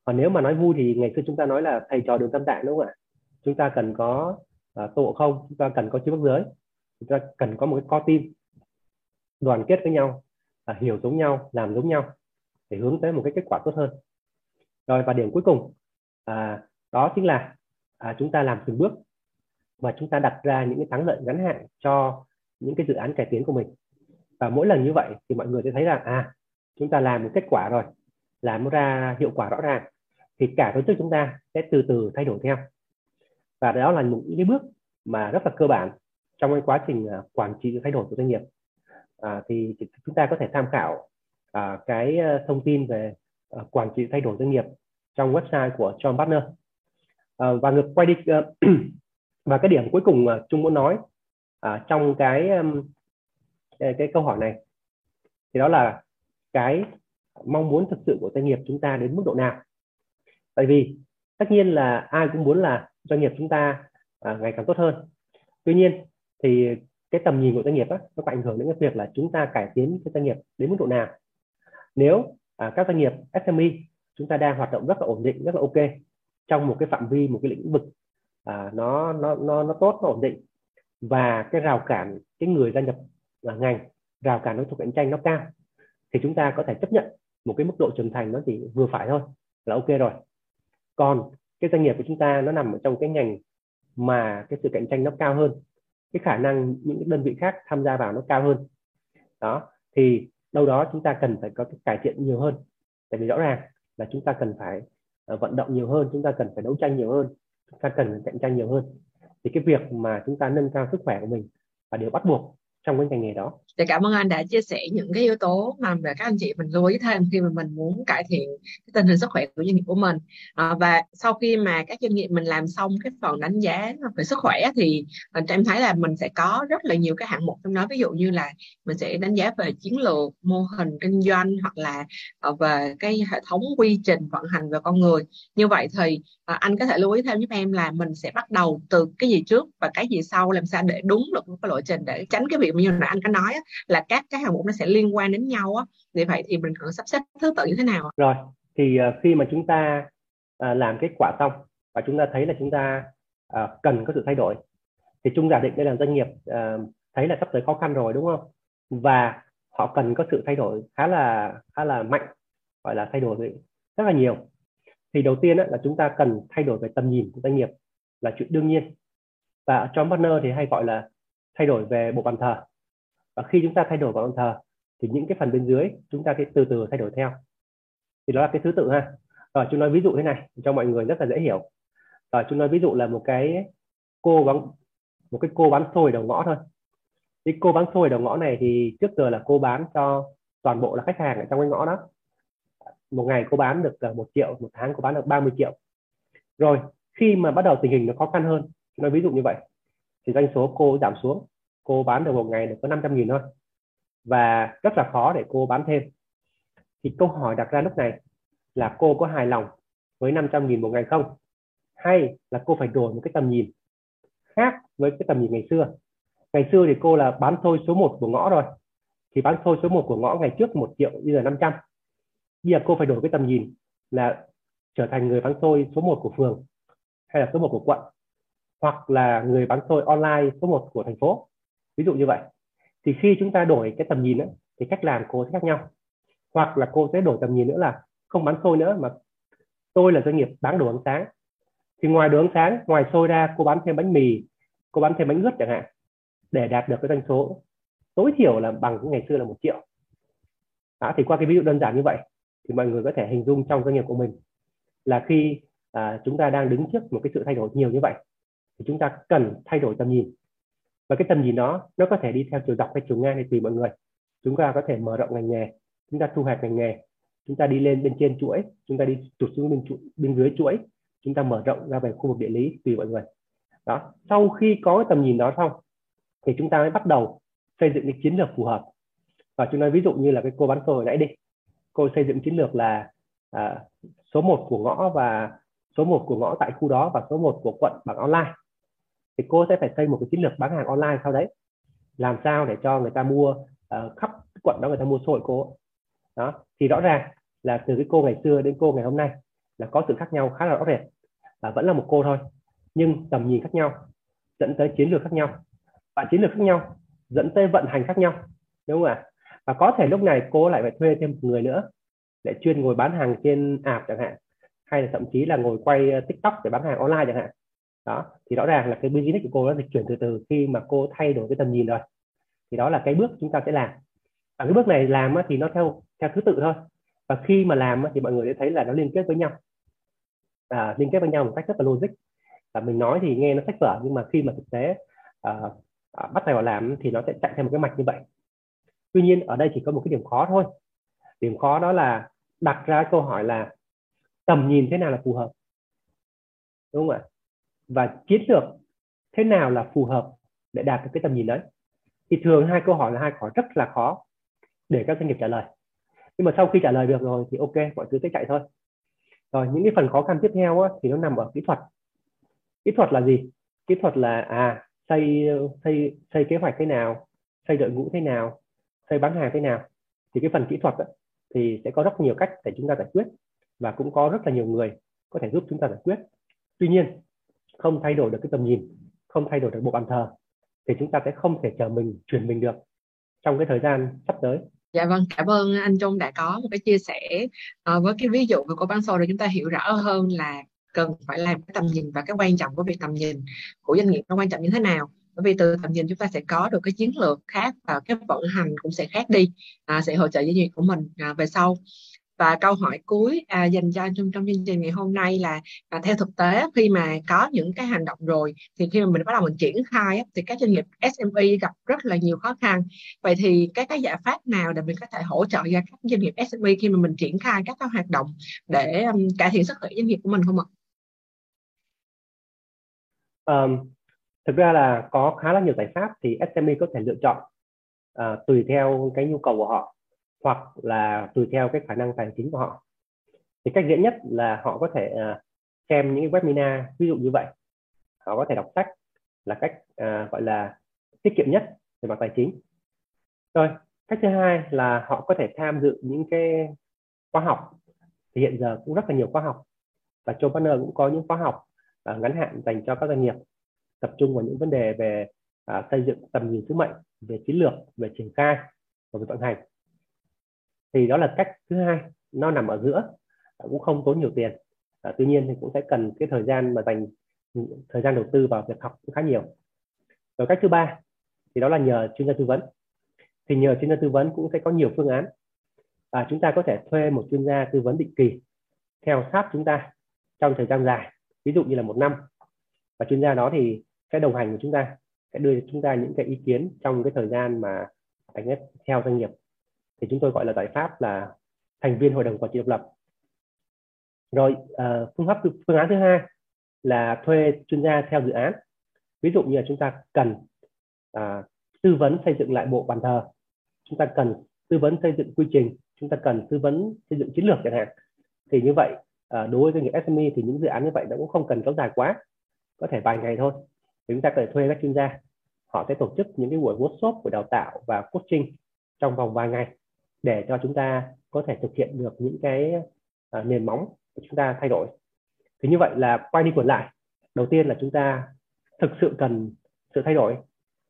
Còn nếu mà nói vui thì ngày xưa chúng ta nói là thầy trò đường tam tạng, đúng không ạ? Chúng ta cần có Tô Ngộ Không, chúng ta cần có Chí Bắc Giới, chúng ta cần có một cái core team đoàn kết với nhau, hiểu giống nhau, làm giống nhau để hướng tới một cái kết quả tốt hơn. Rồi và điểm cuối cùng đó chính là chúng ta làm từng bước và chúng ta đặt ra những cái thắng lợi ngắn hạn cho những cái dự án cải tiến của mình. Và mỗi lần như vậy thì mọi người sẽ thấy rằng chúng ta làm một kết quả rồi, làm ra hiệu quả rõ ràng thì cả tổ chức chúng ta sẽ từ từ thay đổi theo. Và đó là những cái bước mà rất là cơ bản trong cái quá trình quản trị thay đổi của doanh nghiệp. Thì chúng ta có thể tham khảo cái thông tin về quản trị thay đổi doanh nghiệp trong website của John Partners. Và ngược quay đi và cái điểm cuối cùng Trung muốn nói trong cái câu hỏi này thì đó là cái mong muốn thực sự của doanh nghiệp chúng ta đến mức độ nào. Tại vì tất nhiên là ai cũng muốn là doanh nghiệp chúng ta ngày càng tốt hơn. Tuy nhiên thì cái tầm nhìn của doanh nghiệp nó có ảnh hưởng đến cái việc là chúng ta cải tiến cái doanh nghiệp đến mức độ nào. Nếu các doanh nghiệp SME chúng ta đang hoạt động rất là ổn định, rất là ok trong một cái phạm vi, một cái lĩnh vực nó tốt, nó ổn định, và cái rào cản cái người gia nhập ngành, rào cản đối thủ cạnh tranh nó cao, thì chúng ta có thể chấp nhận một cái mức độ trưởng thành nó chỉ vừa phải thôi là ok rồi. Còn cái doanh nghiệp của chúng ta nó nằm ở trong cái ngành mà cái sự cạnh tranh nó cao hơn, cái khả năng những cái đơn vị khác tham gia vào nó cao hơn đó, thì đâu đó chúng ta cần phải có cái cải thiện nhiều hơn. Tại vì rõ ràng là chúng ta cần phải vận động nhiều hơn, chúng ta cần phải đấu tranh nhiều hơn, chúng ta cần phải cạnh tranh nhiều hơn. Thì cái việc mà chúng ta nâng cao sức khỏe của mình là điều bắt buộc trong cái ngành nghề đó. Để cảm ơn anh đã chia sẻ những cái yếu tố mà các anh chị mình lưu ý thêm khi mà mình muốn cải thiện cái tình hình sức khỏe của doanh nghiệp của mình. Và sau khi mà các doanh nghiệp mình làm xong cái phần đánh giá về sức khỏe thì em thấy là mình sẽ có rất là nhiều cái hạng mục trong đó. Ví dụ như là mình sẽ đánh giá về chiến lược, mô hình kinh doanh, hoặc là về cái hệ thống quy trình vận hành về con người. Như vậy thì anh có thể lưu ý thêm giúp em là mình sẽ bắt đầu từ cái gì trước và cái gì sau, làm sao để đúng được cái lộ trình, để tránh cái việc như là anh có nói là các cái hạng mục nó sẽ liên quan đến nhau á. Vì vậy thì mình cần sắp xếp thứ tự như thế nào? Rồi, thì khi mà chúng ta làm kết quả xong và chúng ta thấy là chúng ta cần có sự thay đổi, thì chung giả định đây là doanh nghiệp thấy là sắp tới khó khăn rồi, đúng không? Và họ cần có sự thay đổi khá là mạnh, gọi là thay đổi rất là nhiều. Thì đầu tiên là chúng ta cần thay đổi về tầm nhìn của doanh nghiệp là chuyện đương nhiên. Và trong partner thì hay gọi là thay đổi về bộ bàn thờ. Và khi chúng ta thay đổi vào bàn thờ thì những cái phần bên dưới chúng ta sẽ từ từ thay đổi theo. Thì đó là cái thứ tự ha. Rồi chúng nói ví dụ thế này cho mọi người rất là dễ hiểu. Rồi chúng nói ví dụ là một cái cô bán xôi đầu ngõ thôi. Thì cô bán xôi đầu ngõ này thì trước giờ là cô bán cho toàn bộ là khách hàng ở trong cái ngõ đó. Một ngày cô bán được 1 triệu, một tháng cô bán được 30 triệu. Rồi khi mà bắt đầu tình hình nó khó khăn hơn, chúng nói ví dụ như vậy, thì doanh số cô giảm xuống. Cô bán được một ngày được có 500.000 thôi. Và rất là khó để cô bán thêm. Thì câu hỏi đặt ra lúc này là cô có hài lòng với 500.000 một ngày không? Hay là cô phải đổi một cái tầm nhìn khác với cái tầm nhìn ngày xưa? Ngày xưa thì cô là bán xôi số 1 của ngõ rồi. Thì bán xôi số 1 của ngõ ngày trước 1 triệu, bây giờ 500. Bây giờ cô phải đổi cái tầm nhìn là trở thành người bán xôi số 1 của phường, hay là số 1 của quận, hoặc là người bán xôi online số 1 của thành phố. Ví dụ như vậy. Thì khi chúng ta đổi cái tầm nhìn thì cách làm cô sẽ khác nhau. Hoặc là cô sẽ đổi tầm nhìn nữa là không bán xôi nữa mà tôi là doanh nghiệp bán đồ ăn sáng. Thì ngoài đồ ăn sáng, ngoài xôi ra, cô bán thêm bánh mì, cô bán thêm bánh ướt chẳng hạn, để đạt được cái doanh số tối thiểu là bằng ngày xưa là 1 triệu. Đó, thì qua cái ví dụ đơn giản như vậy thì mọi người có thể hình dung trong doanh nghiệp của mình là khi chúng ta đang đứng trước một cái sự thay đổi nhiều như vậy thì chúng ta cần thay đổi tầm nhìn. Và cái tầm nhìn đó nó có thể đi theo chiều dọc hay chiều ngang thì tùy mọi người. Chúng ta có thể mở rộng ngành nghề, chúng ta thu hẹp ngành nghề, chúng ta đi lên bên trên chuỗi, chúng ta đi tụt xuống bên dưới chuỗi, chúng ta mở rộng ra về khu vực địa lý, tùy mọi người. Đó, sau khi có cái tầm nhìn đó xong thì chúng ta mới bắt đầu xây dựng cái chiến lược phù hợp. Và chúng ta ví dụ như là cái cô bán xôi hồi nãy đi. Cô xây dựng chiến lược là số 1 của ngõ và số 1 của ngõ tại khu đó và số 1 của quận bằng online. Thì cô sẽ phải xây một cái chiến lược bán hàng online sau đấy, làm sao để cho người ta mua khắp quận đó, người ta mua xôi cô đó. Thì rõ ràng là từ cái cô ngày xưa đến cô ngày hôm nay là có sự khác nhau khá là rõ rệt. Vẫn là một cô thôi, nhưng tầm nhìn khác nhau dẫn tới chiến lược khác nhau, và chiến lược khác nhau dẫn tới vận hành khác nhau, đúng không ạ? Và có thể lúc này cô lại phải thuê thêm một người nữa để chuyên ngồi bán hàng trên app chẳng hạn, hay là thậm chí là ngồi quay TikTok để bán hàng online chẳng hạn. Đó, thì rõ ràng là cái business của cô nó dịch chuyển từ từ khi mà cô thay đổi cái tầm nhìn rồi. Thì đó là cái bước chúng ta sẽ làm. Và cái bước này làm thì nó theo thứ tự thôi. Và khi mà làm thì mọi người sẽ thấy là nó liên kết với nhau. Liên kết với nhau một cách rất là logic. Và mình nói thì nghe nó sách vở, nhưng mà khi mà thực tế bắt tay vào làm thì nó sẽ chạy theo một cái mạch như vậy. Tuy nhiên ở đây chỉ có một cái điểm khó thôi. Điểm khó đó là đặt ra câu hỏi là tầm nhìn thế nào là phù hợp, đúng không ạ? Và chiến lược thế nào là phù hợp để đạt được cái tầm nhìn đấy. Thì thường hai câu hỏi là hai câu hỏi rất là khó để các doanh nghiệp trả lời. Nhưng mà sau khi trả lời được rồi thì ok, mọi thứ sẽ chạy thôi. Rồi những cái phần khó khăn tiếp theo thì nó nằm ở kỹ thuật. Kỹ thuật là gì? Kỹ thuật là xây kế hoạch thế nào, xây đội ngũ thế nào, xây bán hàng thế nào. Thì cái phần kỹ thuật thì sẽ có rất nhiều cách để chúng ta giải quyết, và cũng có rất là nhiều người có thể giúp chúng ta giải quyết. Tuy nhiên không thay đổi được cái tầm nhìn, không thay đổi được bộ bàn thờ thì chúng ta sẽ không thể chuyển mình được trong cái thời gian sắp tới. Dạ vâng, cảm ơn anh Trung đã có một cái chia sẻ với cái ví dụ của bán sâu để chúng ta hiểu rõ hơn là cần phải làm cái tầm nhìn và cái quan trọng của việc tầm nhìn của doanh nghiệp nó quan trọng như thế nào. Bởi vì từ tầm nhìn chúng ta sẽ có được cái chiến lược khác và cái vận hành cũng sẽ khác đi, sẽ hỗ trợ doanh nghiệp của mình về sau. Và câu hỏi cuối dành cho anh Trung trong chương trình ngày hôm nay là theo thực tế khi mà có những cái hành động rồi thì khi mà mình bắt đầu mình triển khai thì các doanh nghiệp SME gặp rất là nhiều khó khăn. Vậy thì cái giải pháp nào để mình có thể hỗ trợ cho các doanh nghiệp SME khi mà mình triển khai các cái hoạt động để cải thiện sức khỏe doanh nghiệp của mình không ạ? Thực ra là có khá là nhiều giải pháp thì SME có thể lựa chọn tùy theo cái nhu cầu của họ hoặc là tùy theo cái khả năng tài chính của họ. Thì cách dễ nhất là họ có thể xem những cái webinar ví dụ như vậy. Họ có thể đọc sách là cách gọi là tiết kiệm nhất về mặt tài chính. Rồi, cách thứ hai là họ có thể tham dự những cái khóa học. Thì hiện giờ cũng rất là nhiều khóa học và John Partners cũng có những khóa học ngắn hạn dành cho các doanh nghiệp tập trung vào những vấn đề về xây dựng tầm nhìn sứ mệnh, về chiến lược, về triển khai và về vận hành. Thì đó là cách thứ hai, nó nằm ở giữa, cũng không tốn nhiều tiền. Tuy nhiên thì cũng sẽ cần cái thời gian mà dành thời gian đầu tư vào việc học cũng khá nhiều. Rồi cách thứ ba thì đó là nhờ chuyên gia tư vấn. Thì nhờ chuyên gia tư vấn cũng sẽ có nhiều phương án. Chúng ta có thể thuê một chuyên gia tư vấn định kỳ theo sát chúng ta trong thời gian dài, ví dụ như là 1 năm. Và chuyên gia đó thì sẽ đồng hành với chúng ta, sẽ đưa chúng ta những cái ý kiến trong cái thời gian mà anh ấy theo doanh nghiệp. Thì chúng tôi gọi là giải pháp là thành viên hội đồng quản trị độc lập. Rồi phương án thứ hai là thuê chuyên gia theo dự án. Ví dụ như là chúng ta cần tư vấn xây dựng lại bộ bàn thờ, chúng ta cần tư vấn xây dựng quy trình, chúng ta cần tư vấn xây dựng chiến lược chẳng hạn. Thì như vậy đối với doanh nghiệp SME thì những dự án như vậy nó cũng không cần kéo dài quá, có thể vài ngày thôi. Thì chúng ta có thể thuê các chuyên gia, họ sẽ tổ chức những cái buổi workshop, buổi đào tạo và coaching trong vòng vài ngày để cho chúng ta có thể thực hiện được những cái nền móng của chúng ta thay đổi. Thì như vậy là quay đi quẩn lại, đầu tiên là chúng ta thực sự cần sự thay đổi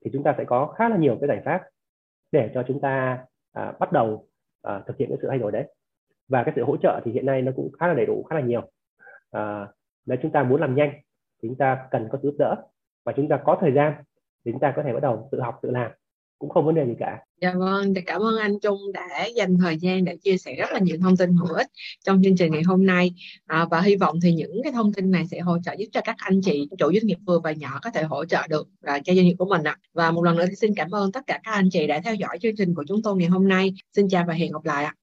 thì chúng ta sẽ có khá là nhiều cái giải pháp để cho chúng ta bắt đầu thực hiện cái sự thay đổi đấy. Và cái sự hỗ trợ thì hiện nay nó cũng khá là đầy đủ, khá là nhiều. Nếu chúng ta muốn làm nhanh thì chúng ta cần có sự giúp đỡ, và chúng ta có thời gian thì chúng ta có thể bắt đầu tự học, tự làm, cũng không vấn đề gì cả. Dạ vâng, cảm ơn anh Trung đã dành thời gian để chia sẻ rất là nhiều thông tin hữu ích trong chương trình ngày hôm nay, và hy vọng thì những cái thông tin này sẽ hỗ trợ giúp cho các anh chị chủ doanh nghiệp vừa và nhỏ có thể hỗ trợ được cho doanh nghiệp của mình ạ. Và một lần nữa thì xin cảm ơn tất cả các anh chị đã theo dõi chương trình của chúng tôi ngày hôm nay. Xin chào và hẹn gặp lại ạ.